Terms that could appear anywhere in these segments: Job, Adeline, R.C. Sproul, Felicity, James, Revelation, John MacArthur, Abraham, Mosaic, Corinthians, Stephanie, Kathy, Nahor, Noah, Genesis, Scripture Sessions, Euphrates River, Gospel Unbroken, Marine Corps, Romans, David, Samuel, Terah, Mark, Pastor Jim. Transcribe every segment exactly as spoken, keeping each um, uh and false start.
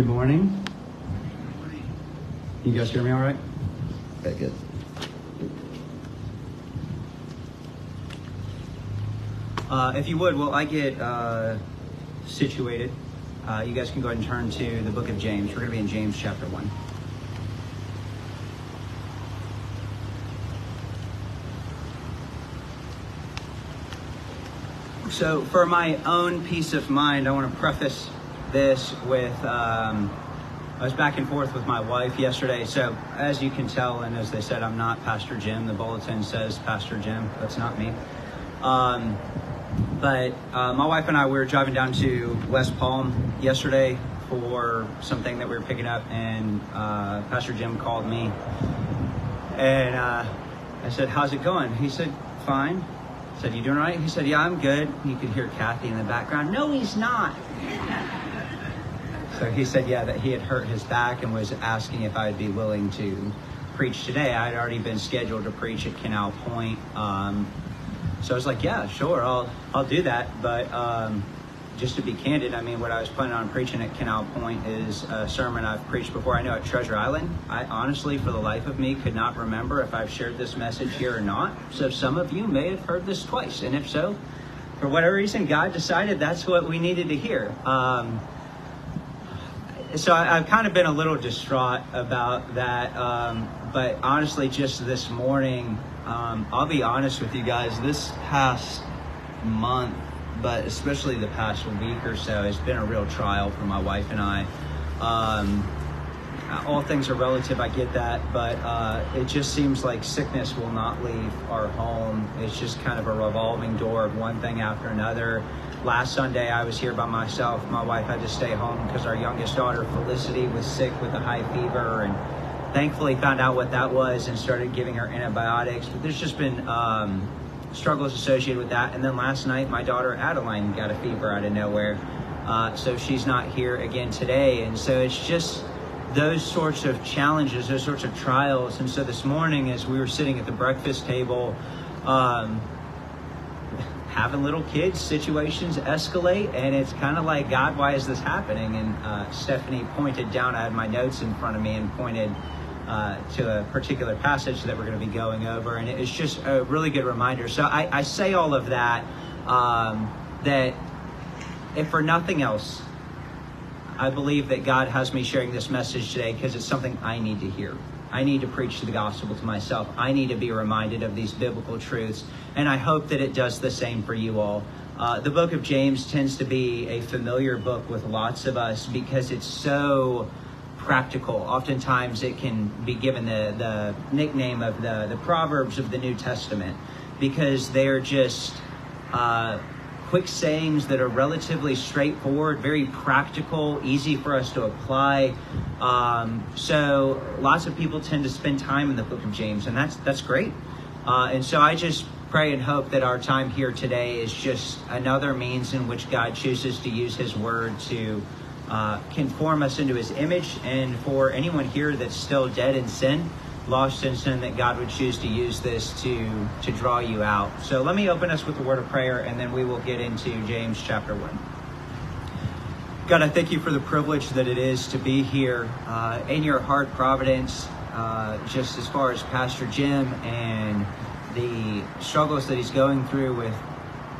Good morning. You guys hear me all right? Okay, good. Uh, if you would, while I get uh, situated, uh, you guys can go ahead and turn to the book of James. We're going to be in James chapter one. So for my own peace of mind, I want to preface this with, um, I was back and forth with my wife yesterday. So as you can tell, and as they said, I'm not Pastor Jim. The bulletin says Pastor Jim. That's not me. Um, but uh, my wife and I, we were driving down to West Palm yesterday for something that we were picking up. And uh, Pastor Jim called me. And uh, I said, how's it going? He said, fine. I said, you doing all right? He said, yeah, I'm good. You could hear Kathy in the background. No, he's not. So he said, yeah, that he had hurt his back and was asking if I would be willing to preach today. I had already been scheduled to preach at Canal Point. Um, so I was like, yeah, sure, I'll I'll do that. But um, just to be candid, I mean, what I was planning on preaching at Canal Point is a sermon I've preached before. I know at Treasure Island, I honestly, for the life of me, could not remember if I've shared this message here or not. So some of you may have heard this twice. And if so, for whatever reason, God decided that's what we needed to hear. Um, so I, I've kind of been a little distraught about that. Um, but honestly, just this morning, um, I'll be honest with you guys, this past month, but especially the past week or so, it's been a real trial for my wife and I. Um, all things are relative, I get that, but uh, it just seems like sickness will not leave our home. It's just kind of a revolving door of one thing after another. Last Sunday, I was here by myself. My wife had to stay home because our youngest daughter, Felicity, was sick with a high fever, and thankfully found out what that was and started giving her antibiotics. But there's just been um, struggles associated with that. And then last night, my daughter Adeline got a fever out of nowhere. Uh, so she's not here again today. And so it's just those sorts of challenges, those sorts of trials. And so this morning, as we were sitting at the breakfast table, um, having little kids, situations escalate. And it's kind of like, God, why is this happening? And uh, Stephanie pointed down, I had my notes in front of me, and pointed Uh, to a particular passage that we're going to be going over, and it's just a really good reminder. So I, I say all of that, um, that if for nothing else, I believe that God has me sharing this message today because it's something I need to hear. I need to preach the gospel to myself. I need to be reminded of these biblical truths, and I hope that it does the same for you all. Uh, the book of James tends to be a familiar book with lots of us because it's so practical. Oftentimes it can be given the, the nickname of the, the Proverbs of the New Testament because they're just uh, quick sayings that are relatively straightforward, very practical, easy for us to apply. Um, so lots of people tend to spend time in the book of James, and that's, that's great. Uh, and so I just pray and hope that our time here today is just another means in which God chooses to use his word to Uh, can form us into his image, and for anyone here that's still dead in sin, lost in sin, that God would choose to use this to, to draw you out. So let me open us with a word of prayer, and then we will get into James chapter one. God, I thank you for the privilege that it is to be here uh, in your heart, Providence, uh, just as far as Pastor Jim and the struggles that he's going through with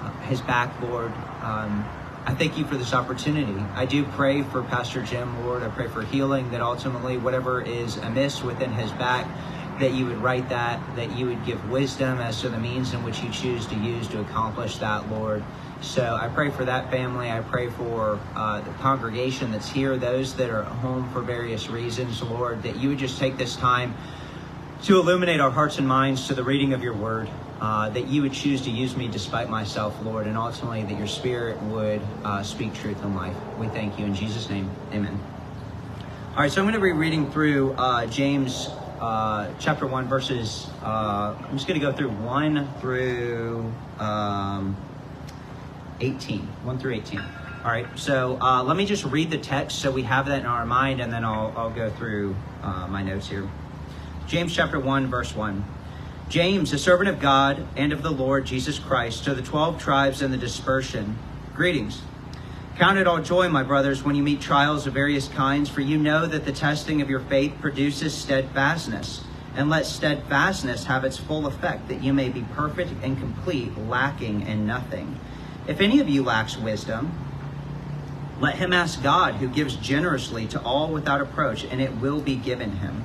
uh, his back, Lord. Um, I thank you for this opportunity. I do pray for Pastor Jim, Lord. I pray for healing, that ultimately whatever is amiss within his back, that you would right that, that you would give wisdom as to the means in which you choose to use to accomplish that, Lord. So I pray for that family. I pray for uh, the congregation that's here, those that are at home for various reasons, Lord, that you would just take this time to illuminate our hearts and minds to the reading of your word. Uh, that you would choose to use me despite myself, Lord, and ultimately that your spirit would uh, speak truth in life. We thank you in Jesus' name. Amen. All right, so I'm going to be reading through uh, James uh, chapter one, verses, uh, I'm just going to go through one through um, eighteen. one through eighteen. All right, so uh, let me just read the text so we have that in our mind, and then I'll, I'll go through uh, my notes here. James chapter one, verse one. James, a servant of God and of the Lord Jesus Christ, to the twelve tribes in the dispersion, greetings. Count it all joy, my brothers, when you meet trials of various kinds, for you know that the testing of your faith produces steadfastness. And let steadfastness have its full effect, that you may be perfect and complete, lacking in nothing. If any of you lacks wisdom, let him ask God, who gives generously to all without reproach, and it will be given him.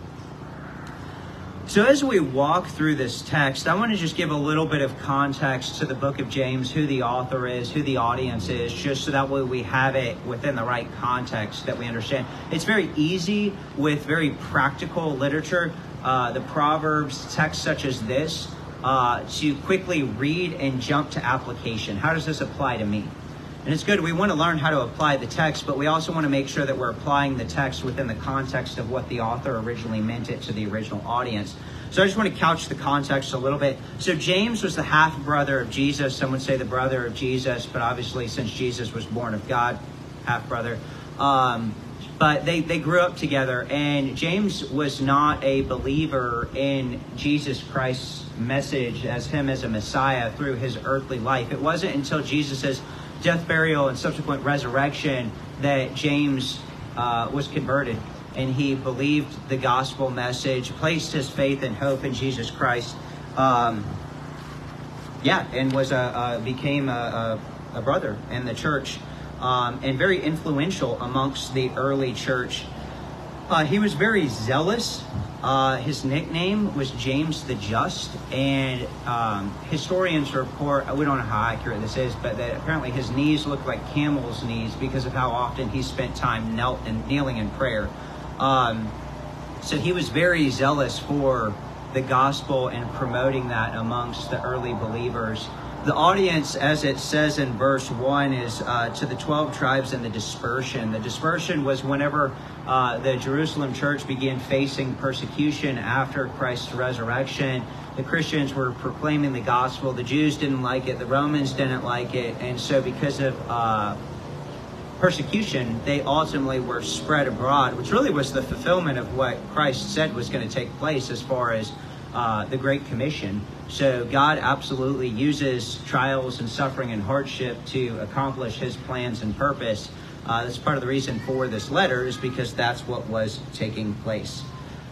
So as we walk through this text, I want to just give a little bit of context to the book of James, who the author is, who the audience is, just so that way we have it within the right context that we understand. It's very easy with very practical literature, uh, the Proverbs, texts such as this, uh, to quickly read and jump to application. How does this apply to me? And it's good, we want to learn how to apply the text, but we also want to make sure that we're applying the text within the context of what the author originally meant it to the original audience. So I just want to couch the context a little bit. So James was the half-brother of Jesus. Some would say the brother of Jesus, but obviously since Jesus was born of God, half-brother. Um, but they, they grew up together, and James was not a believer in Jesus Christ's message as him as a Messiah through his earthly life. It wasn't until Jesus' death, burial, and subsequent resurrection that James uh, was converted, and he believed the gospel message, placed his faith and hope in Jesus Christ, um, yeah, and was a, a became a, a, a brother in the church, um, and very influential amongst the early church. Uh, he was very zealous. Uh, his nickname was James the Just, and um, historians report, we don't know how accurate this is, but that apparently his knees looked like camel's knees because of how often he spent time knelt and kneeling in prayer. Um, so he was very zealous for the gospel and promoting that amongst the early believers. The audience, as it says in verse one, is uh, to the twelve tribes and the dispersion. The dispersion was whenever uh, the Jerusalem church began facing persecution after Christ's resurrection. The Christians were proclaiming the gospel. The Jews didn't like it. The Romans didn't like it. And so because of uh, persecution, they ultimately were spread abroad, which really was the fulfillment of what Christ said was going to take place as far as uh, the Great Commission. So God absolutely uses trials and suffering and hardship to accomplish his plans and purpose. Uh, that's part of the reason for this letter, is because that's what was taking place.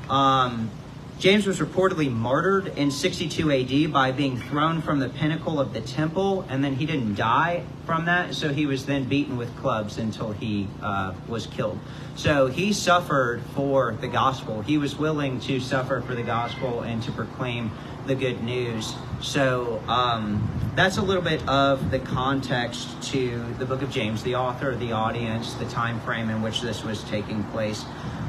Um, James was reportedly martyred in sixty-two A D by being thrown from the pinnacle of the temple, and then he didn't die from that, so he was then beaten with clubs until he uh, was killed. So he suffered for the gospel. He was willing to suffer for the gospel and to proclaim the good news. So um, that's a little bit of the context to the book of James, the author, the audience, the time frame in which this was taking place.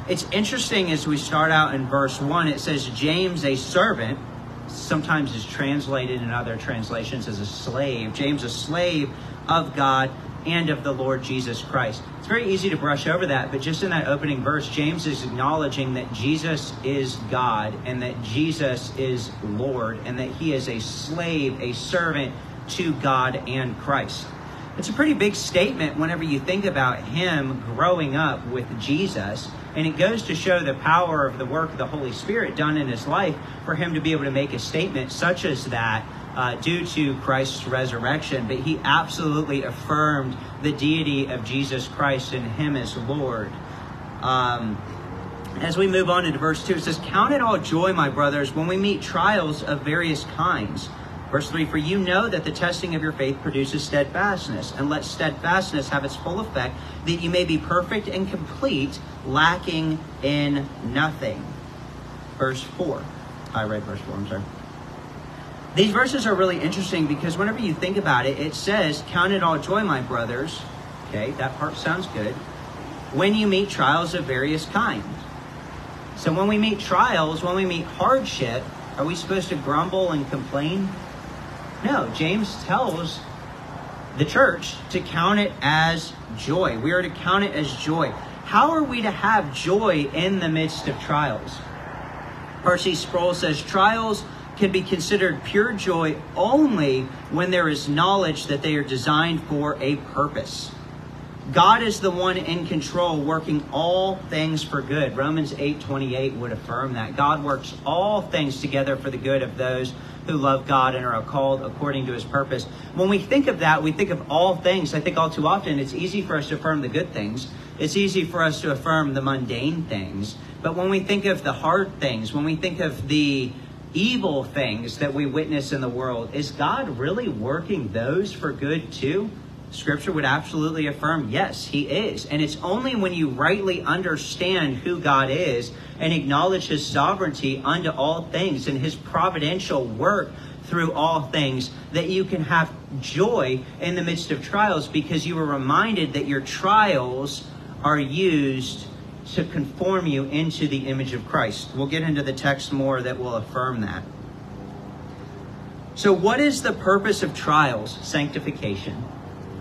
It's interesting as we start out in verse one, it says James, a servant, sometimes is translated in other translations as a slave. James, a slave of God and of the Lord Jesus Christ. It's very easy to brush over that, but just in that opening verse, James is acknowledging that Jesus is God and that Jesus is Lord and that he is a slave, a servant to God and Christ. It's a pretty big statement whenever you think about him growing up with Jesus. And it goes to show the power of the work of the Holy Spirit done in his life for him to be able to make a statement such as that uh, due to Christ's resurrection. But he absolutely affirmed the deity of Jesus Christ and him as Lord. Um, as we move on into verse two, it says, "Count it all joy, my brothers, when we meet trials of various kinds." Verse three, "For you know that the testing of your faith produces steadfastness, and let steadfastness have its full effect, that you may be perfect and complete, lacking in nothing." Verse four. I read verse four, I'm sorry. These verses are really interesting because whenever you think about it, it says, "Count it all joy, my brothers." Okay, that part sounds good. "When you meet trials of various kinds." So when we meet trials, when we meet hardship, are we supposed to grumble and complain? No, James tells the church to count it as joy. We are to count it as joy. How are we to have joy in the midst of trials? R C Sproul says, "Trials can be considered pure joy only when there is knowledge that they are designed for a purpose. God is the one in control, working all things for good." Romans eight twenty-eight would affirm that. God works all things together for the good of those who love God and are called according to his purpose. When we think of that, we think of all things. I think all too often it's easy for us to affirm the good things. It's easy for us to affirm the mundane things. But when we think of the hard things, when we think of the evil things that we witness in the world, is God really working those for good too? Scripture would absolutely affirm, yes, he is. And it's only when you rightly understand who God is and acknowledge his sovereignty unto all things and his providential work through all things that you can have joy in the midst of trials, because you were reminded that your trials are used to conform you into the image of Christ. We'll get into the text more that will affirm that. So what is the purpose of trials? Sanctification.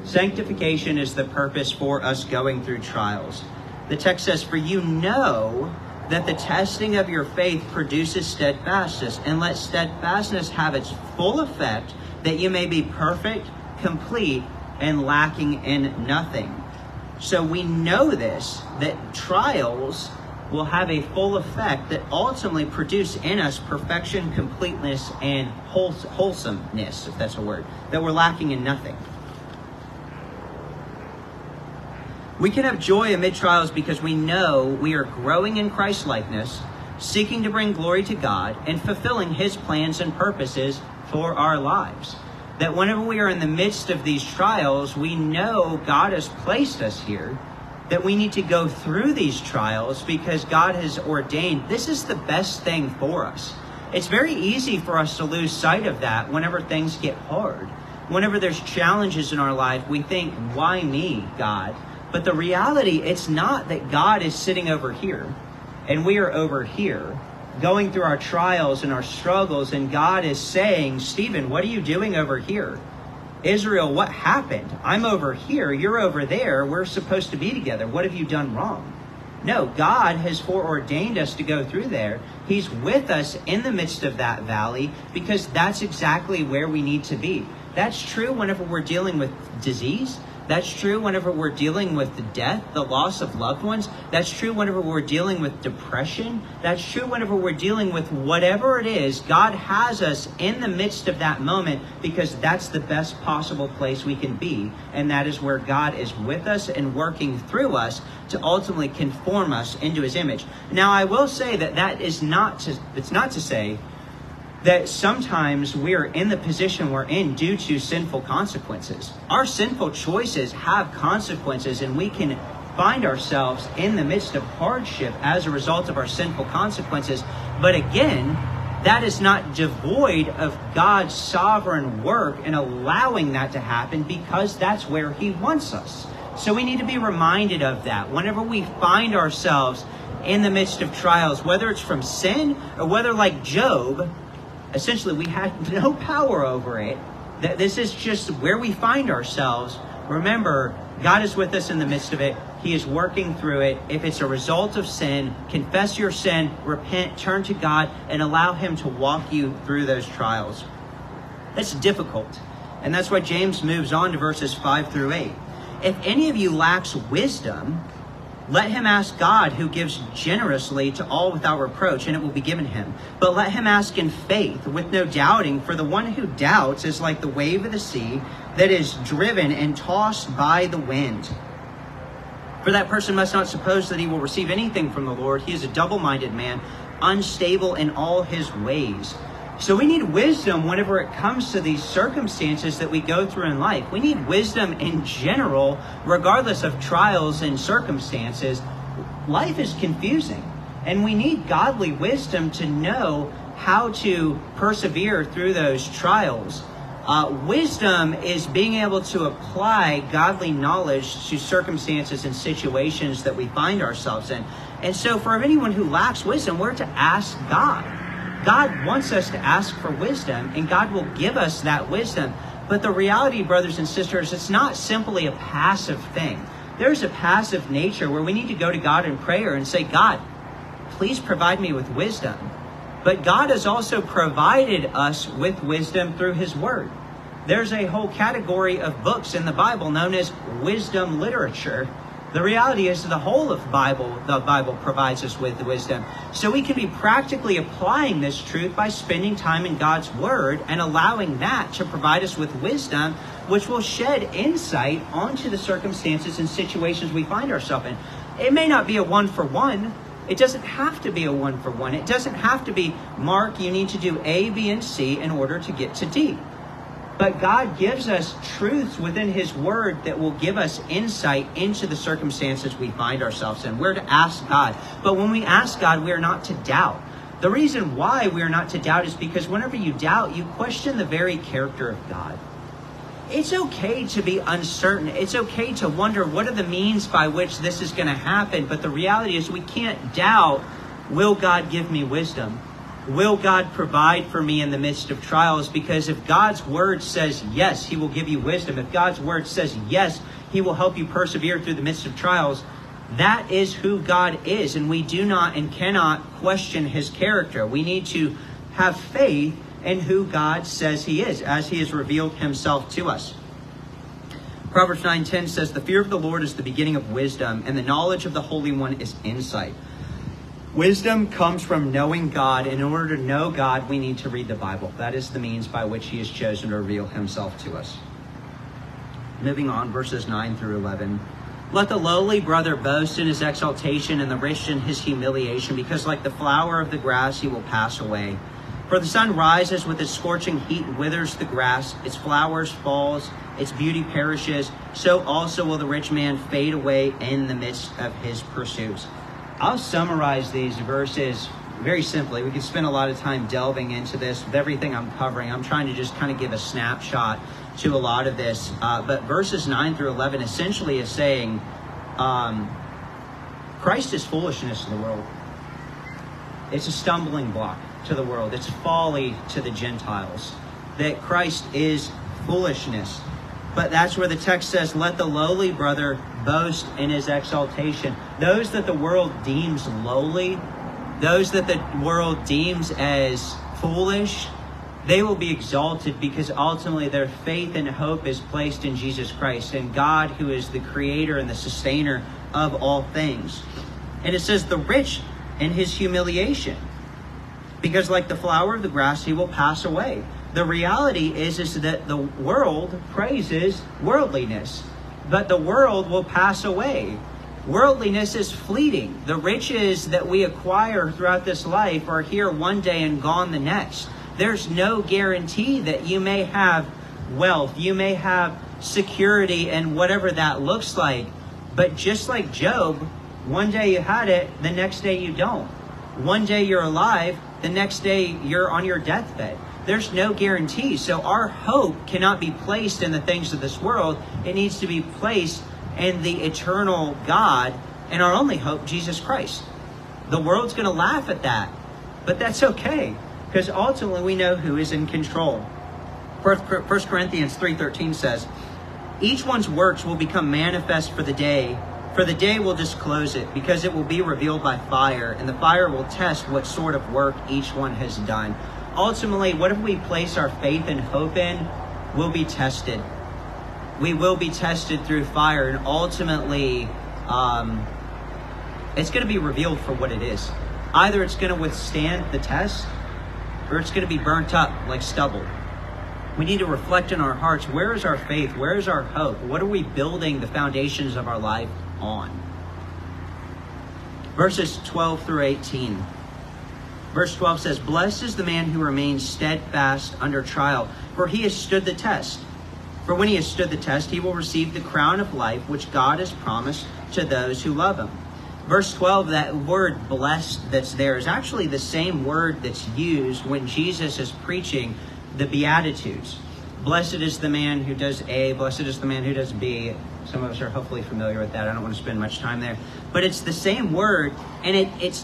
Sanctification is the purpose for us going through trials. The text says, "For you know that the testing of your faith produces steadfastness, and let steadfastness have its full effect, that you may be perfect, complete, and lacking in nothing." So we know this, that trials will have a full effect that ultimately produce in us perfection, completeness, and wholesomeness, if that's a word, that we're lacking in nothing. We can have joy amid trials because we know we are growing in Christ-likeness, seeking to bring glory to God, and fulfilling his plans and purposes for our lives. That whenever we are in the midst of these trials, we know God has placed us here, that we need to go through these trials because God has ordained this is the best thing for us. It's very easy for us to lose sight of that whenever things get hard. Whenever there's challenges in our life, we think, "Why me, God?" But the reality, it's not that God is sitting over here and we are over here going through our trials and our struggles, and God is saying, "Stephen, what are you doing over here? Israel, what happened? I'm over here, you're over there, we're supposed to be together. What have you done wrong?" No, God has foreordained us to go through there. He's with us in the midst of that valley because that's exactly where we need to be. That's true whenever we're dealing with disease. That's true whenever we're dealing with the death, the loss of loved ones. That's true whenever we're dealing with depression. That's true whenever we're dealing with whatever it is. God has us in the midst of that moment because that's the best possible place we can be. And that is where God is with us and working through us to ultimately conform us into his image. Now, I will say that that is not to, it's not to say that sometimes we are in the position we're in due to sinful consequences. Our sinful choices have consequences, and we can find ourselves in the midst of hardship as a result of our sinful consequences. But again, that is not devoid of God's sovereign work in allowing that to happen, because that's where he wants us. So we need to be reminded of that whenever we find ourselves in the midst of trials, whether it's from sin or whether, like Job, essentially, we had no power over it. That this is just where we find ourselves. Remember, God is with us in the midst of it. He is working through it. If it's a result of sin, confess your sin, repent, turn to God, and allow him to walk you through those trials. That's difficult. And that's why James moves on to verses five through eight. If any of you lacks wisdom, let him ask God, who gives generously to all without reproach, and it will be given him. But let him ask in faith, with no doubting, for the one who doubts is like the wave of the sea that is driven and tossed by the wind. For that person must not suppose that he will receive anything from the Lord. He is a double-minded man, unstable in all his ways. So we need wisdom whenever it comes to these circumstances that we go through in life. We need wisdom in general, regardless of trials and circumstances. Life is confusing, and we need godly wisdom to know how to persevere through those trials. Uh, wisdom is being able to apply godly knowledge to circumstances and situations that we find ourselves in. And so for anyone who lacks wisdom, we're to ask God. God wants us to ask for wisdom, and God will give us that wisdom. But the reality, brothers and sisters, it's not simply a passive thing. There's a passive nature where we need to go to God in prayer and say, God, please provide me with wisdom. But God has also provided us with wisdom through His Word. There's a whole category of books in the Bible known as wisdom literature. The reality is the whole of the Bible, the Bible provides us with wisdom. So we can be practically applying this truth by spending time in God's Word and allowing that to provide us with wisdom, which will shed insight onto the circumstances and situations we find ourselves in. It may not be a one-for-one. It doesn't have to be a one-for-one. It doesn't have to be, Mark, you need to do A, B, and C in order to get to D. But God gives us truths within His Word that will give us insight into the circumstances we find ourselves in. We're to ask God. But when we ask God, we are not to doubt. The reason why we are not to doubt is because whenever you doubt, you question the very character of God. It's okay to be uncertain. It's okay to wonder what are the means by which this is going to happen. But the reality is we can't doubt, will God give me wisdom? Will God provide for me in the midst of trials? Because if God's Word says yes, He will give you wisdom. If God's Word says yes, He will help you persevere through the midst of trials. That is who God is, and we do not and cannot question His character. We need to have faith in who God says He is, as He has revealed Himself to us. Proverbs nine ten says, the fear of the Lord is the beginning of wisdom, and the knowledge of the Holy One is insight. Wisdom comes from knowing God. In order to know God, we need to read the Bible. That is the means by which He has chosen to reveal Himself to us. Moving on, verses nine through eleven. Let the lowly brother boast in his exaltation and the rich in his humiliation, because like the flower of the grass, he will pass away. For the sun rises with its scorching heat and withers the grass. Its flowers falls, its beauty perishes. So also will the rich man fade away in the midst of his pursuits. I'll summarize these verses very simply. We could spend a lot of time delving into this with everything I'm covering. I'm trying to just kind of give a snapshot to a lot of this. Uh, but verses nine through eleven essentially is saying, um, Christ is foolishness to the world. It's a stumbling block to the world. It's folly to the Gentiles. That Christ is foolishness. But that's where the text says, let the lowly brother boast in his exaltation. Those that the world deems lowly, those that the world deems as foolish, they will be exalted because ultimately their faith and hope is placed in Jesus Christ and God, who is the creator and the sustainer of all things. And it says the rich in his humiliation, because like the flower of the grass, he will pass away. The reality is, is that the world praises worldliness, but the world will pass away. Worldliness is fleeting. The riches that we acquire throughout this life are here one day and gone the next. There's no guarantee that you may have wealth, you may have security and whatever that looks like. But just like Job, one day you had it, the next day you don't. One day you're alive, the next day you're on your deathbed. There's no guarantee. So our hope cannot be placed in the things of this world. It needs to be placed in the eternal God and our only hope, Jesus Christ. The world's going to laugh at that, but that's okay, because ultimately we know who is in control. First Corinthians three thirteen says, each one's works will become manifest for the day, for the day will disclose it, because it will be revealed by fire, and the fire will test what sort of work each one has done. Ultimately, what if we place our faith and hope in? will be tested. We will be tested through fire, and ultimately, um, it's going to be revealed for what it is. Either it's going to withstand the test, or it's going to be burnt up like stubble. We need to reflect in our hearts, where is our faith? Where is our hope? What are we building the foundations of our life on? Verses twelve through eighteen. Verse twelve says, "Blessed is the man who remains steadfast under trial, for he has stood the test. For when he has stood the test, he will receive the crown of life, which God has promised to those who love him." Verse twelve, that word blessed that's there is actually the same word that's used when Jesus is preaching the Beatitudes. Blessed is the man who does A, blessed is the man who does B. Some of us are hopefully familiar with that. I don't want to spend much time there. But it's the same word, and it it's,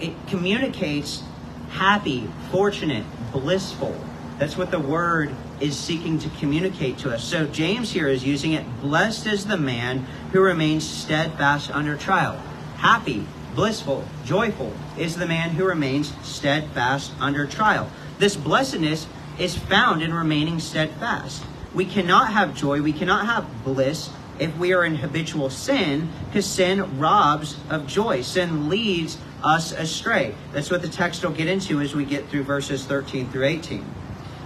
it communicates happy, fortunate, blissful. That's what the word is seeking to communicate to us. So James here is using it. Blessed is the man who remains steadfast under trial. Happy, blissful, joyful is the man who remains steadfast under trial. This blessedness is found in remaining steadfast. We cannot have joy, we cannot have bliss if we are in habitual sin, because sin robs of joy. Sin leads us astray. That's what the text will get into as we get through verses thirteen through eighteen.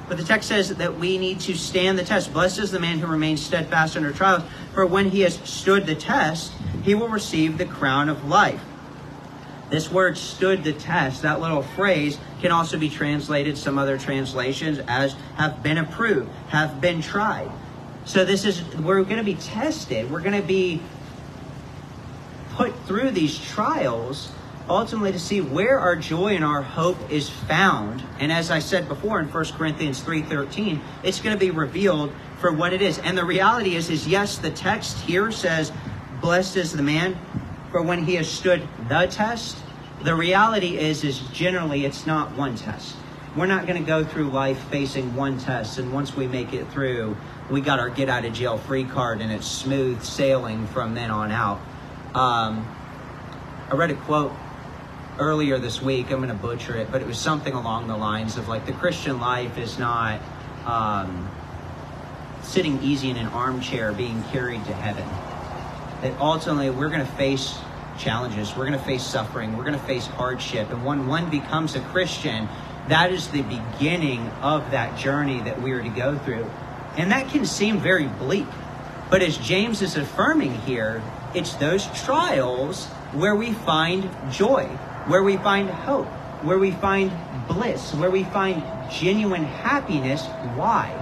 But the text says that we need to stand the test. Blessed is the man who remains steadfast under trials, for when he has stood the test, he will receive the crown of life. This word, stood the test, that little phrase can also be translated, some other translations, as have been approved, have been tried. So this is, we're going to be tested. We're going to be put through these trials, ultimately to see where our joy and our hope is found. And as I said before in First Corinthians three thirteen, it's going to be revealed for what it is. And the reality is, is yes, the text here says, blessed is the man for when he has stood the test. The reality is, is generally it's not one test. We're not going to go through life facing one test, and once we make it through, we got our get out of jail free card and it's smooth sailing from then on out. Um, I read a quote earlier this week, I'm going to butcher it, but it was something along the lines of, like, the Christian life is not um, sitting easy in an armchair being carried to heaven. That ultimately we're going to face challenges, we're going to face suffering, we're going to face hardship, and when one becomes a Christian, that is the beginning of that journey that we are to go through. And that can seem very bleak, but as James is affirming here, it's those trials where we find joy, where we find hope, where we find bliss, where we find genuine happiness. Why?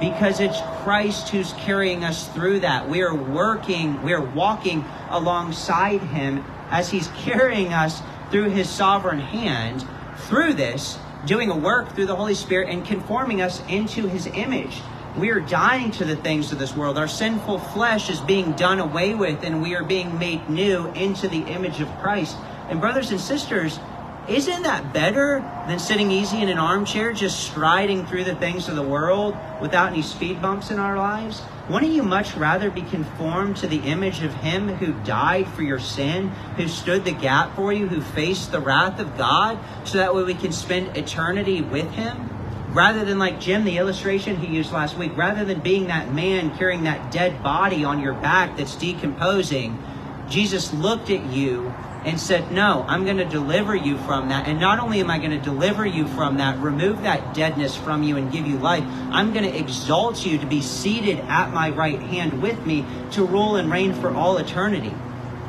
Because it's Christ who's carrying us through that. We are working, we are walking alongside him as he's carrying us through his sovereign hand through this, doing a work through the Holy Spirit and conforming us into his image. We are dying to the things of this world. Our sinful flesh is being done away with, and we are being made new into the image of Christ. And brothers and sisters, isn't that better than sitting easy in an armchair, just striding through the things of the world without any speed bumps in our lives? Wouldn't you much rather be conformed to the image of him who died for your sin, who stood the gap for you, who faced the wrath of God, so that way we can spend eternity with him? Rather than, like Jim, the illustration he used last week, rather than being that man carrying that dead body on your back that's decomposing, Jesus looked at you and said, no, I'm going to deliver you from that. And not only am I going to deliver you from that, remove that deadness from you and give you life, I'm going to exalt you to be seated at my right hand with me to rule and reign for all eternity.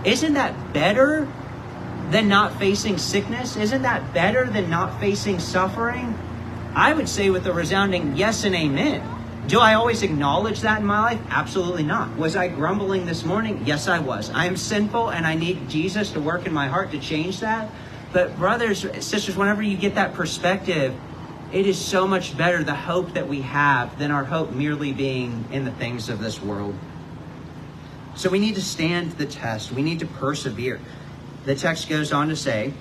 Isn't that better than not facing sickness? Isn't that better than not facing suffering? I would say with a resounding yes and amen. Do I always acknowledge that in my life? Absolutely not. Was I grumbling this morning? Yes, I was. I am sinful, and I need Jesus to work in my heart to change that. But brothers, sisters, whenever you get that perspective, it is so much better, the hope that we have, than our hope merely being in the things of this world. So we need to stand the test. We need to persevere. The text goes on to say,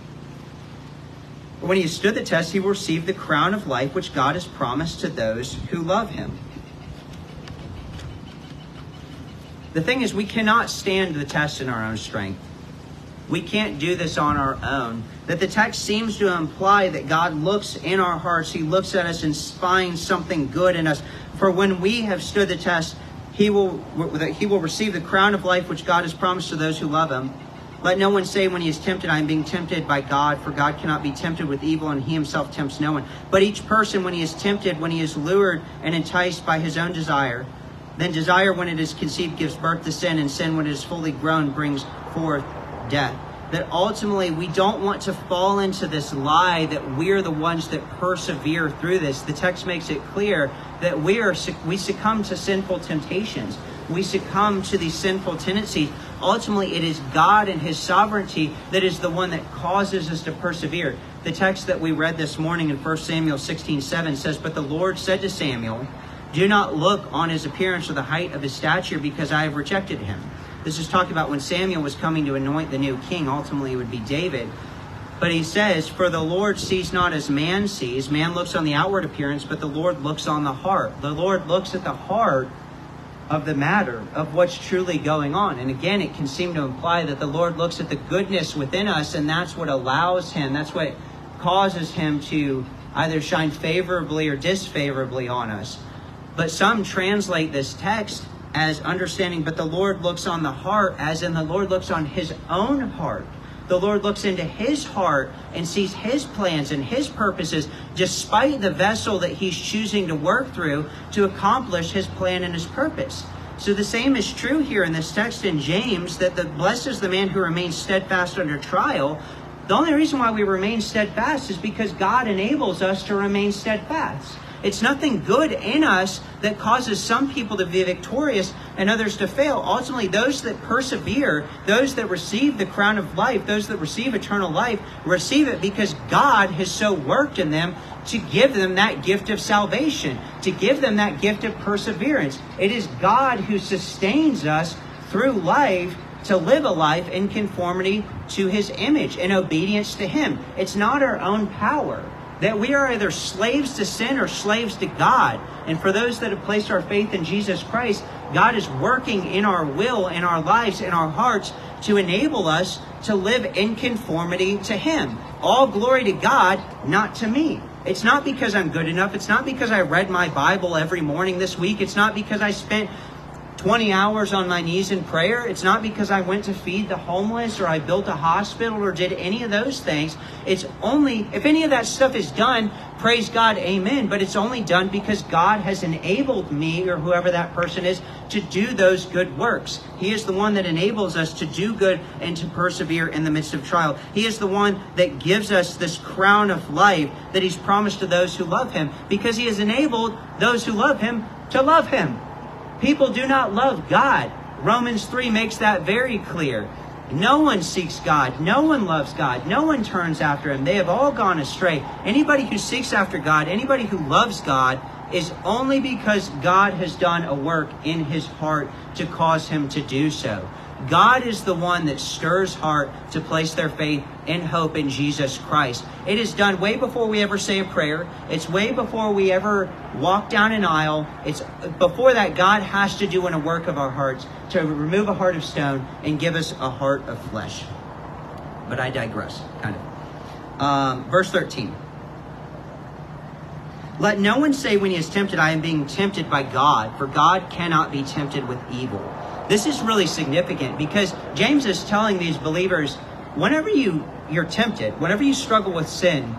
when he has stood the test, he will receive the crown of life, which God has promised to those who love him. The thing is, we cannot stand the test in our own strength. We can't do this on our own. That the text seems to imply that God looks in our hearts. He looks at us and finds something good in us. For when we have stood the test, he will he will receive the crown of life which God has promised to those who love him. Let no one say when he is tempted, I am being tempted by God, for God cannot be tempted with evil, and he himself tempts no one. But each person, when he is tempted, when he is lured and enticed by his own desire, then desire, when it is conceived, gives birth to sin, and sin, when it is fully grown, brings forth death. That ultimately we don't want to fall into this lie that we're the ones that persevere through this. The text makes it clear that we are we succumb to sinful temptations. We succumb to these sinful tendencies. Ultimately, it is God and his sovereignty that is the one that causes us to persevere. The text that we read this morning in First Samuel sixteen seven says, But the Lord said to Samuel, Do not look on his appearance or the height of his stature, because I have rejected him. This is talking about when Samuel was coming to anoint the new king. Ultimately, it would be David. But he says, For the Lord sees not as man sees. Man looks on the outward appearance, but the Lord looks on the heart. The Lord looks at the heart of the matter, of what's truly going on. And again, it can seem to imply that the Lord looks at the goodness within us, and that's what allows him, that's what causes him to either shine favorably or disfavorably on us. But some translate this text as understanding, but the Lord looks on the heart, as in the Lord looks on his own heart. The Lord looks into his heart and sees his plans and his purposes, despite the vessel that he's choosing to work through to accomplish his plan and his purpose. So the same is true here in this text in James, that the blessed is the man who remains steadfast under trial. The only reason why we remain steadfast is because God enables us to remain steadfast. It's nothing good in us that causes some people to be victorious and others to fail. Ultimately, those that persevere, those that receive the crown of life, those that receive eternal life, receive it because God has so worked in them to give them that gift of salvation, to give them that gift of perseverance. It is God who sustains us through life to live a life in conformity to his image, in obedience to him. It's not our own power. That we are either slaves to sin or slaves to God. And for those that have placed our faith in Jesus Christ, God is working in our will, in our lives, in our hearts, to enable us to live in conformity to him. All glory to God, not to me. It's not because I'm good enough. It's not because I read my Bible every morning this week. It's not because I spent twenty hours on my knees in prayer. It's not because I went to feed the homeless or I built a hospital or did any of those things. It's only, if any of that stuff is done, praise God, amen. But it's only done because God has enabled me, or whoever that person is, to do those good works. He is the one that enables us to do good and to persevere in the midst of trial. He is the one that gives us this crown of life that he's promised to those who love him, because he has enabled those who love him to love him. People do not love God. Romans three makes that very clear. No one seeks God. No one loves God. No one turns after him. They have all gone astray. Anybody who seeks after God, anybody who loves God, is only because God has done a work in his heart to cause him to do so. God is the one that stirs heart to place their faith and hope in Jesus Christ. It is done way before we ever say a prayer. It's way before we ever walk down an aisle. It's before that God has to do in a work of our hearts to remove a heart of stone and give us a heart of flesh. But I digress, kind of. Um, verse thirteen. Let no one say when he is tempted, I am being tempted by God, for God cannot be tempted with evil. This is really significant because James is telling these believers, whenever you, you're tempted, whenever you struggle with sin,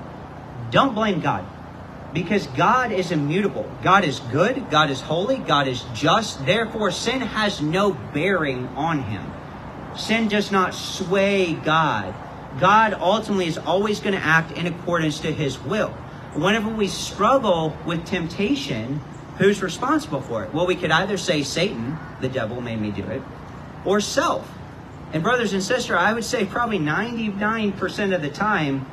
don't blame God, because God is immutable. God is good. God is holy. God is just. Therefore, sin has no bearing on him. Sin does not sway God. God ultimately is always going to act in accordance to his will. Whenever we struggle with temptation, who's responsible for it? Well, we could either say Satan, the devil made me do it, or self. And brothers and sisters, I would say probably ninety-nine percent of the time,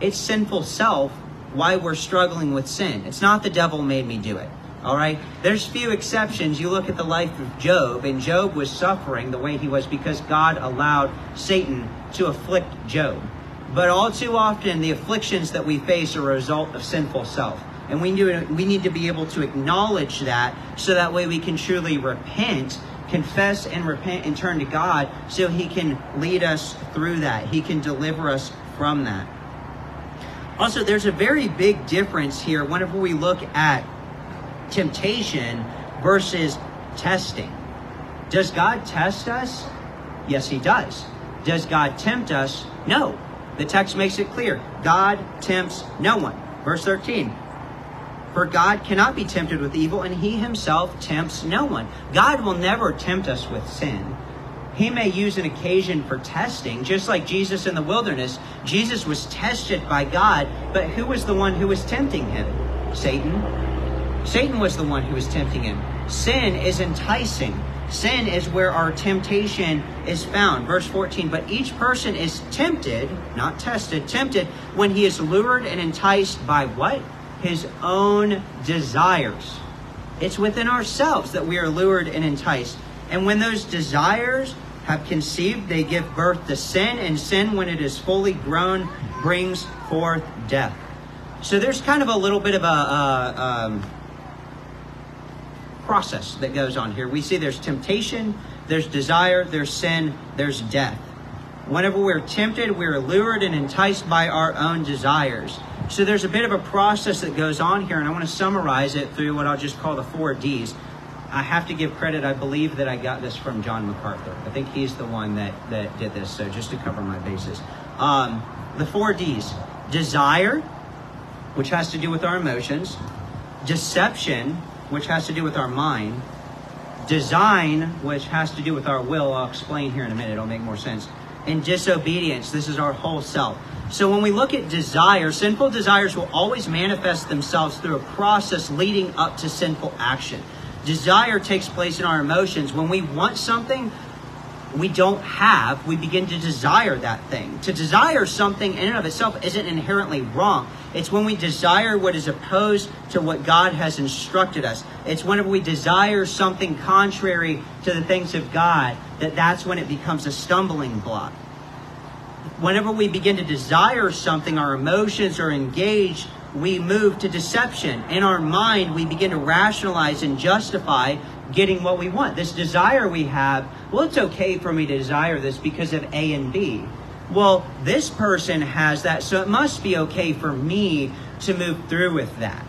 it's sinful self why we're struggling with sin. It's not the devil made me do it, all right? There's few exceptions. You look at the life of Job, and Job was suffering the way he was because God allowed Satan to afflict Job. But all too often, the afflictions that we face are a result of sinful self. And we need to be able to acknowledge that, so that way we can truly repent, confess and repent and turn to God, so he can lead us through that. He can deliver us from that. Also, there's a very big difference here whenever we look at temptation versus testing. Does God test us? Yes, he does. Does God tempt us? No. The text makes it clear. God tempts no one. Verse thirteen. For God cannot be tempted with evil, and he himself tempts no one. God will never tempt us with sin. He may use an occasion for testing, just like Jesus in the wilderness. Jesus was tested by God, but who was the one who was tempting him? Satan. Satan was the one who was tempting him. Sin is enticing. Sin is where our temptation is found. Verse fourteen, but each person is tempted, not tested, tempted when he is lured and enticed by what? His own desires. It's within ourselves that we are lured and enticed. And when those desires have conceived, they give birth to sin, and sin, when it is fully grown, brings forth death. So there's kind of a little bit of a... Uh, um, process that goes on here. We see there's temptation, there's desire, there's sin, there's death. Whenever we're tempted, we're lured and enticed by our own desires. So there's a bit of a process that goes on here, and I want to summarize it through what I'll just call the four D's. I have to give credit. I believe that I got this from John MacArthur. I think he's the one that, that did this, so just to cover my bases. Um, the four D's. Desire, which has to do with our emotions. Deception, which has to do with our mind. Design, which has to do with our will. I'll explain here in a minute. It'll make more sense. And disobedience. This is our whole self. So when we look at desire, sinful desires will always manifest themselves through a process leading up to sinful action. Desire takes place in our emotions. When we want something we don't have, we begin to desire that thing. To desire something in and of itself isn't inherently wrong. It's when we desire what is opposed to what God has instructed us. It's whenever we desire something contrary to the things of God, that that's when it becomes a stumbling block. Whenever we begin to desire something, our emotions are engaged, we move to deception. In our mind, we begin to rationalize and justify getting what we want. This desire we have, well, it's okay for me to desire this because of A and B. Well, this person has that, so it must be okay for me to move through with that.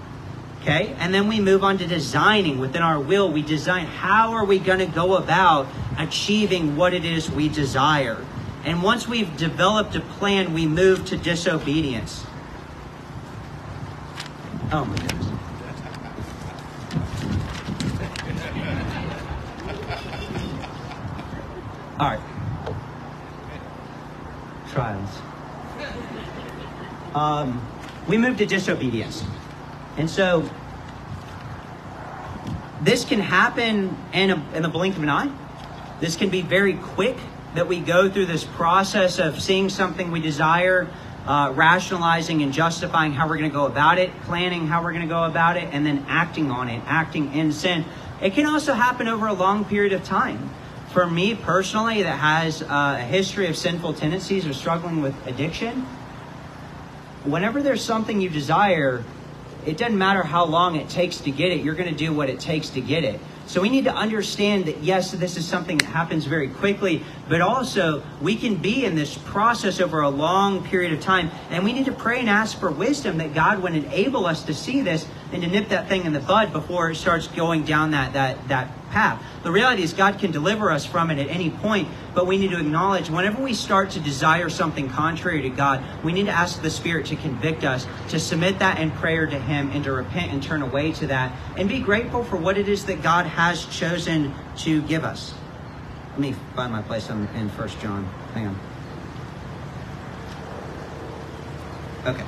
Okay? And then we move on to designing. Within our will, we design how are we going to go about achieving what it is we desire. And once we've developed a plan, we move to disobedience. Oh my goodness. All right. Trials. Um, we move to disobedience. And so this can happen in, a, in the blink of an eye. This can be very quick that we go through this process of seeing something we desire, uh, rationalizing and justifying how we're going to go about it, planning how we're going to go about it, and then acting on it, acting in sin. It can also happen over a long period of time. For me personally, that has a history of sinful tendencies or struggling with addiction, whenever there's something you desire, it doesn't matter how long it takes to get it. You're going to do what it takes to get it. So we need to understand that, yes, this is something that happens very quickly, but also we can be in this process over a long period of time. And we need to pray and ask for wisdom that God would enable us to see this and to nip that thing in the bud before it starts going down that, that, that path. The reality is God can deliver us from it at any point, but we need to acknowledge whenever we start to desire something contrary to God, we need to ask the Spirit to convict us, to submit that in prayer to Him, and to repent and turn away to that, and be grateful for what it is that God has chosen to give us. Let me find my place in First John. Hang on. Okay.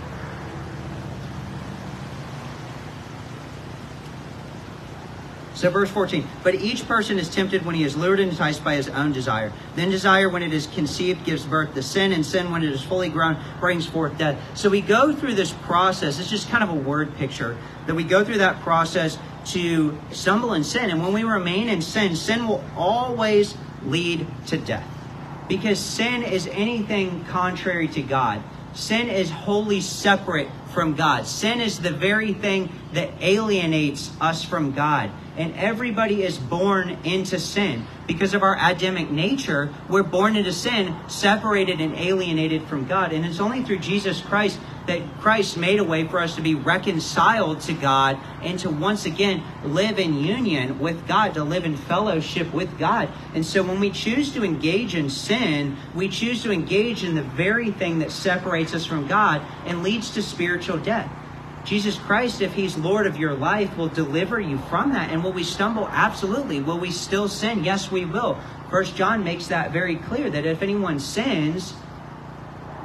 So verse fourteen, but each person is tempted when he is lured and enticed by his own desire. Then desire, when it is conceived, gives birth to sin, and sin, when it is fully grown, brings forth death. So we go through this process. It's just kind of a word picture that we go through that process to stumble in sin. And when we remain in sin, sin will always lead to death, because sin is anything contrary to God. Sin is wholly separate from God. Sin is the very thing that alienates us from God. And everybody is born into sin. Because of our Adamic nature, we're born into sin, separated and alienated from God. And it's only through Jesus Christ that Christ made a way for us to be reconciled to God and to once again live in union with God, to live in fellowship with God. And so when we choose to engage in sin, we choose to engage in the very thing that separates us from God and leads to spiritual death. Jesus Christ, if he's Lord of your life, will deliver you from that. And will we stumble? Absolutely. Will we still sin? Yes, we will. First John makes that very clear, that if anyone sins,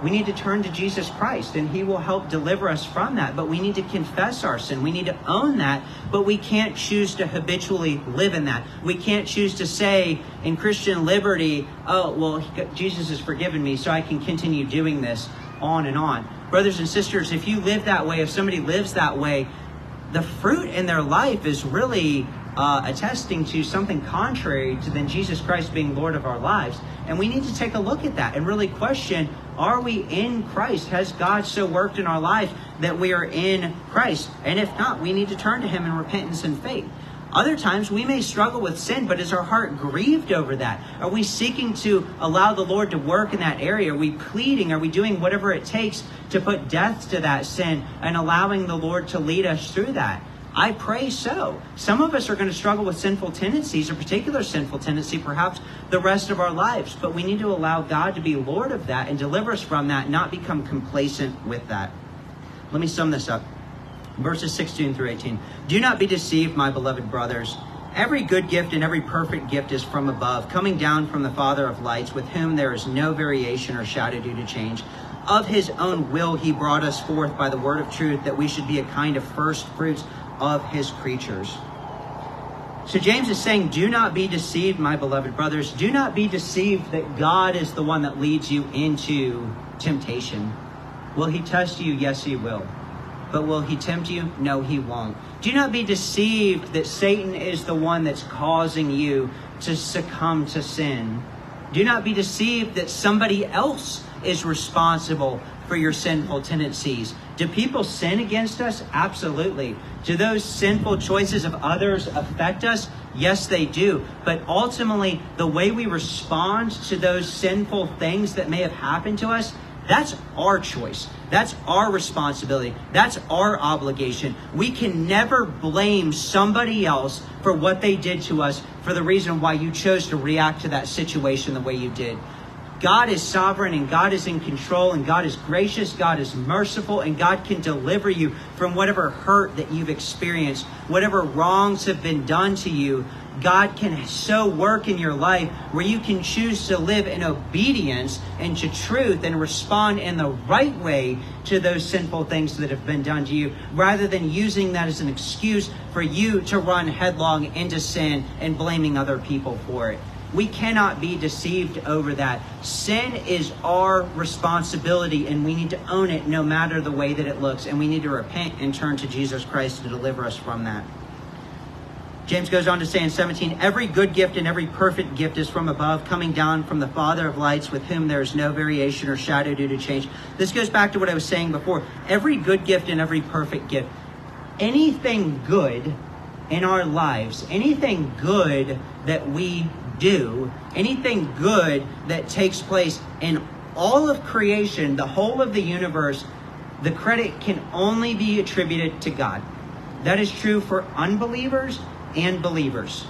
we need to turn to Jesus Christ and he will help deliver us from that. But we need to confess our sin. We need to own that, but we can't choose to habitually live in that. We can't choose to say in Christian liberty, oh, well, Jesus has forgiven me, so I can continue doing this on and on. Brothers and sisters, if you live that way, if somebody lives that way, the fruit in their life is really uh, attesting to something contrary to then Jesus Christ being Lord of our lives. And we need to take a look at that and really question, are we in Christ? Has God so worked in our life that we are in Christ? And if not, we need to turn to him in repentance and faith. Other times we may struggle with sin, but is our heart grieved over that? Are we seeking to allow the Lord to work in that area? Are we pleading? Are we doing whatever it takes to put death to that sin and allowing the Lord to lead us through that? I pray so. Some of us are going to struggle with sinful tendencies, a particular sinful tendency, perhaps the rest of our lives. But we need to allow God to be Lord of that and deliver us from that, not become complacent with that. Let me sum this up. Verses sixteen through eighteen. Do not be deceived, my beloved brothers. Every good gift and every perfect gift is from above, coming down from the Father of lights, with whom there is no variation or shadow due to change. Of his own will he brought us forth by the word of truth, that we should be a kind of first fruits of his creatures. So James is saying, do not be deceived, my beloved brothers. Do not be deceived that God is the one that leads you into temptation. Will he test you? Yes, he will. But will he tempt you? No, he won't. Do not be deceived that Satan is the one that's causing you to succumb to sin. Do not be deceived that somebody else is responsible for your sinful tendencies. Do people sin against us? Absolutely. Do those sinful choices of others affect us? Yes, they do. But ultimately, the way we respond to those sinful things that may have happened to us, that's our choice. That's our responsibility. That's our obligation. We can never blame somebody else for what they did to us, for the reason why you chose to react to that situation the way you did. God is sovereign, and God is in control, and God is gracious, God is merciful, and God can deliver you from whatever hurt that you've experienced, whatever wrongs have been done to you. God can so work in your life where you can choose to live in obedience and to truth and respond in the right way to those sinful things that have been done to you, rather than using that as an excuse for you to run headlong into sin and blaming other people for it. We cannot be deceived over that. Sin is our responsibility, and we need to own it no matter the way that it looks, and we need to repent and turn to Jesus Christ to deliver us from that. James goes on to say in seventeen, every good gift and every perfect gift is from above, coming down from the Father of lights, with whom there is no variation or shadow due to change. This goes back to what I was saying before. Every good gift and every perfect gift. Anything good in our lives, anything good that we do, anything good that takes place in all of creation, the whole of the universe, the credit can only be attributed to God. That is true for unbelievers and believers.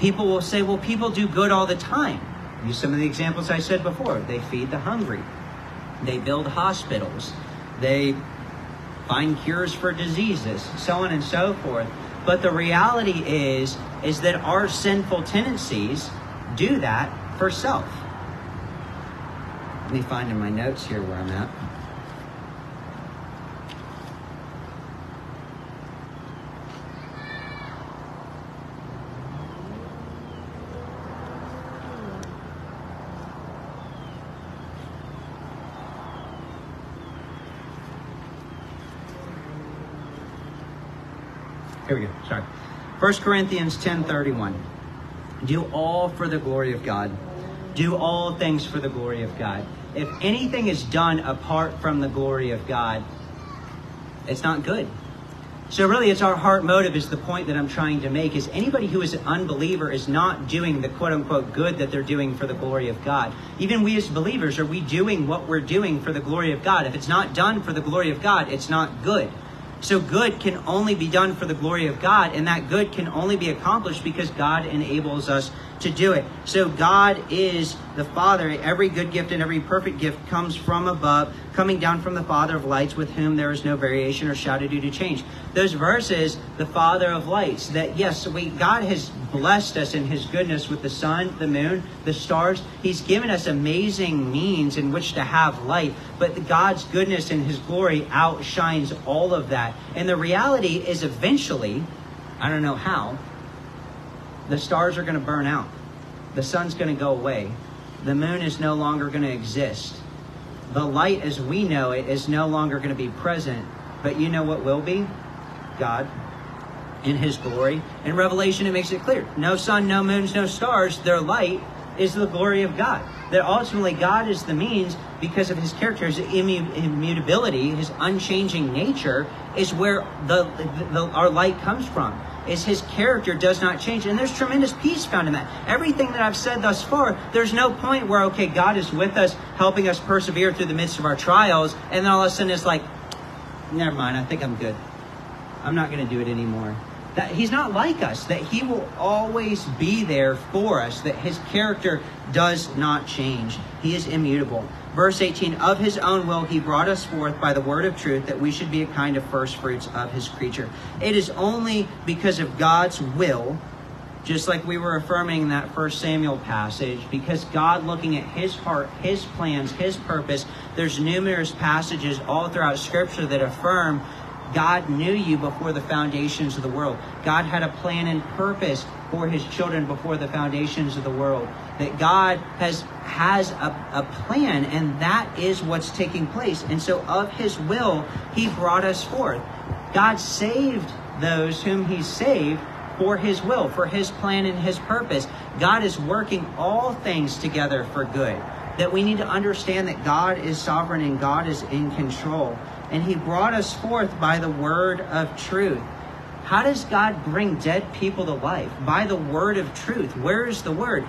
People will say, well, people do good all the time. Use some of the examples I said before. They feed the hungry. They build hospitals. They find cures for diseases, so on and so forth. But the reality is, is that our sinful tendencies do that for self. Let me find in my notes here where I'm at. Here we go. Sorry. First Corinthians ten thirty-one. Do all for the glory of God. Do all things for the glory of God. If anything is done apart from the glory of God, It's not good. So really, it's our heart motive is the point that I'm trying to make, is anybody who is an unbeliever is not doing the quote-unquote good that they're doing for the glory of God. Even we as believers, are we doing what we're doing for the glory of God? If it's not done for the glory of God, it's not good. So good can only be done for the glory of God, and that good can only be accomplished because God enables us to do it. So God is the Father. Every good gift and every perfect gift comes from above, coming down from the Father of lights, with whom there is no variation or shadow due to change. Those verses, the Father of lights, that yes, we God has blessed us in his goodness with the sun, the moon, the stars. He's given us amazing means in which to have light, but God's goodness and his glory outshines all of that. And the reality is, eventually, I don't know how, the stars are going to burn out. The sun's going to go away. The moon is no longer going to exist. The light as we know it is no longer going to be present. But you know what will be? God in his glory. In Revelation, it makes it clear. No sun, no moons, no stars. Their light is the glory of God. That ultimately God is the means, because of his character, his immutability, his unchanging nature, is where the, the, the our light comes from. Is his character does not change. And there's tremendous peace found in that. Everything that I've said thus far, there's no point where, okay, God is with us, helping us persevere through the midst of our trials, and then all of a sudden it's like, never mind, I think I'm good. I'm not going to do it anymore. That he's not like us, that he will always be there for us, that his character does not change. He is immutable. Verse eighteen, of his own will he brought us forth by the word of truth, that we should be a kind of first fruits of his creature. It is only because of God's will, just like we were affirming in that First Samuel passage, because God looking at his heart, his plans, his purpose. There's numerous passages all throughout Scripture that affirm God knew you before the foundations of the world. God had a plan and purpose for his children before the foundations of the world. That God has has a, a plan, and that is what's taking place. And so of his will, he brought us forth. God saved those whom he saved for his will, for his plan and his purpose. God is working all things together for good. That we need to understand that God is sovereign and God is in control. And he brought us forth by the word of truth. How does God bring dead people to life? By the word of truth. Where is the word?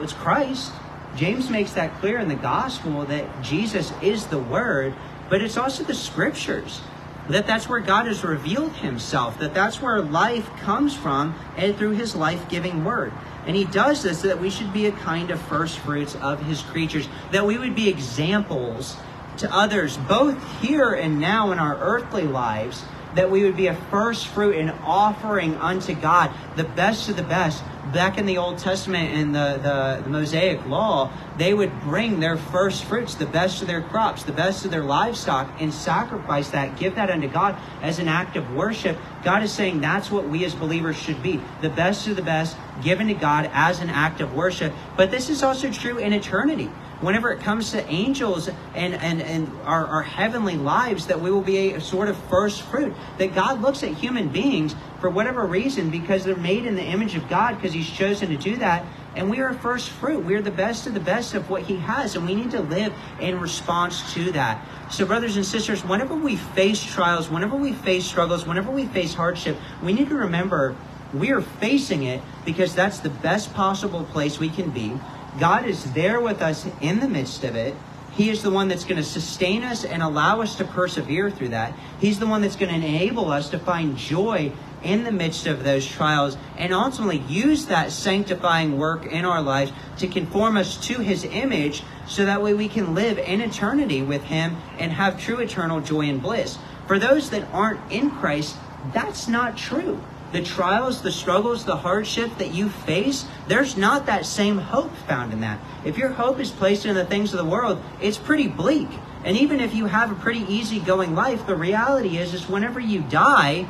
It's Christ. James makes that clear in the gospel that Jesus is the word, but it's also the scriptures. That that's where God has revealed himself, that that's where life comes from, and through his life-giving word. And he does this so that we should be a kind of first fruits of his creatures, that we would be examples to others, both here and now in our earthly lives, that we would be a first fruit and offering unto God, the best of the best. Back in the Old Testament and the, the, the Mosaic law, they would bring their first fruits, the best of their crops, the best of their livestock, and sacrifice that, give that unto God as an act of worship. God is saying that's what we as believers should be, the best of the best given to God as an act of worship. But this is also true in eternity. Whenever it comes to angels and, and, and our, our heavenly lives, that we will be a sort of first fruit. That God looks at human beings for whatever reason, because they're made in the image of God, because he's chosen to do that. And we are first fruit. We are the best of the best of what he has. And we need to live in response to that. So brothers and sisters, whenever we face trials, whenever we face struggles, whenever we face hardship, we need to remember we are facing it because that's the best possible place we can be. God is there with us in the midst of it. He is the one that's going to sustain us and allow us to persevere through that. He's the one that's going to enable us to find joy in the midst of those trials, and ultimately use that sanctifying work in our lives to conform us to his image, so that way we can live in eternity with him and have true eternal joy and bliss. For those that aren't in Christ, that's not true. The trials, the struggles, the hardship that you face, there's not that same hope found in that. If your hope is placed in the things of the world, it's pretty bleak. And even if you have a pretty easygoing life, the reality is, is whenever you die,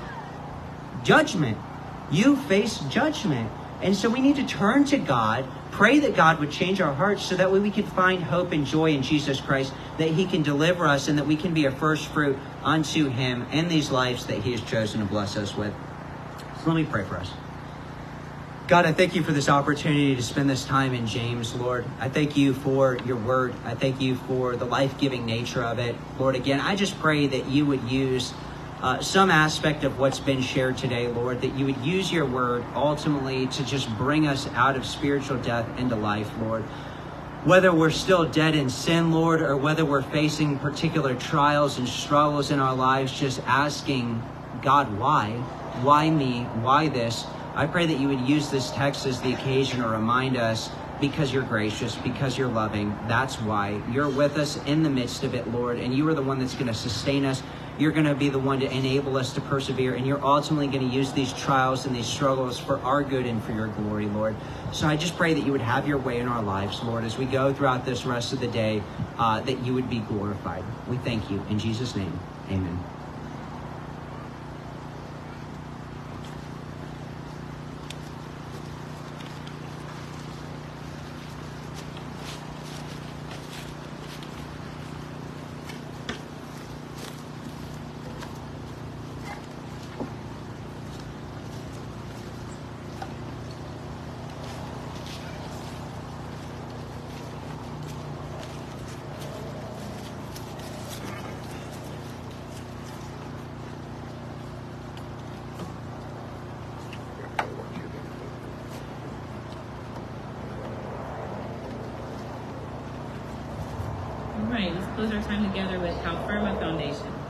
judgment. You face judgment. And so we need to turn to God, pray that God would change our hearts so that way we can find hope and joy in Jesus Christ, that he can deliver us and that we can be a first fruit unto him in these lives that he has chosen to bless us with. Let me pray for us. God, I thank you for this opportunity to spend this time in James, Lord. I thank you for your word. I thank you for the life-giving nature of it. Lord, again, I just pray that you would use uh, some aspect of what's been shared today, Lord, that you would use your word ultimately to just bring us out of spiritual death into life, Lord. Whether we're still dead in sin, Lord, or whether we're facing particular trials and struggles in our lives, just asking, God, why? Why me? Why this? I pray that you would use this text as the occasion to remind us, because you're gracious, because you're loving, that's why. You're with us in the midst of it, Lord, and you are the one that's going to sustain us. You're going to be the one to enable us to persevere, and you're ultimately going to use these trials and these struggles for our good and for your glory, Lord. So I just pray that you would have your way in our lives, Lord, as we go throughout this rest of the day, uh, that you would be glorified. We thank you. In Jesus' name, amen. Right, let's close our time together with how firm a foundation.